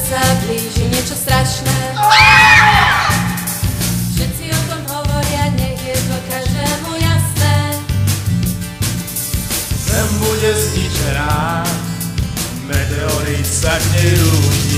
se blíži niečo strašné. Všetci o tom hovoria, nech je to každému jasné. Zem bude zničená, meteorit sa k nej rúti.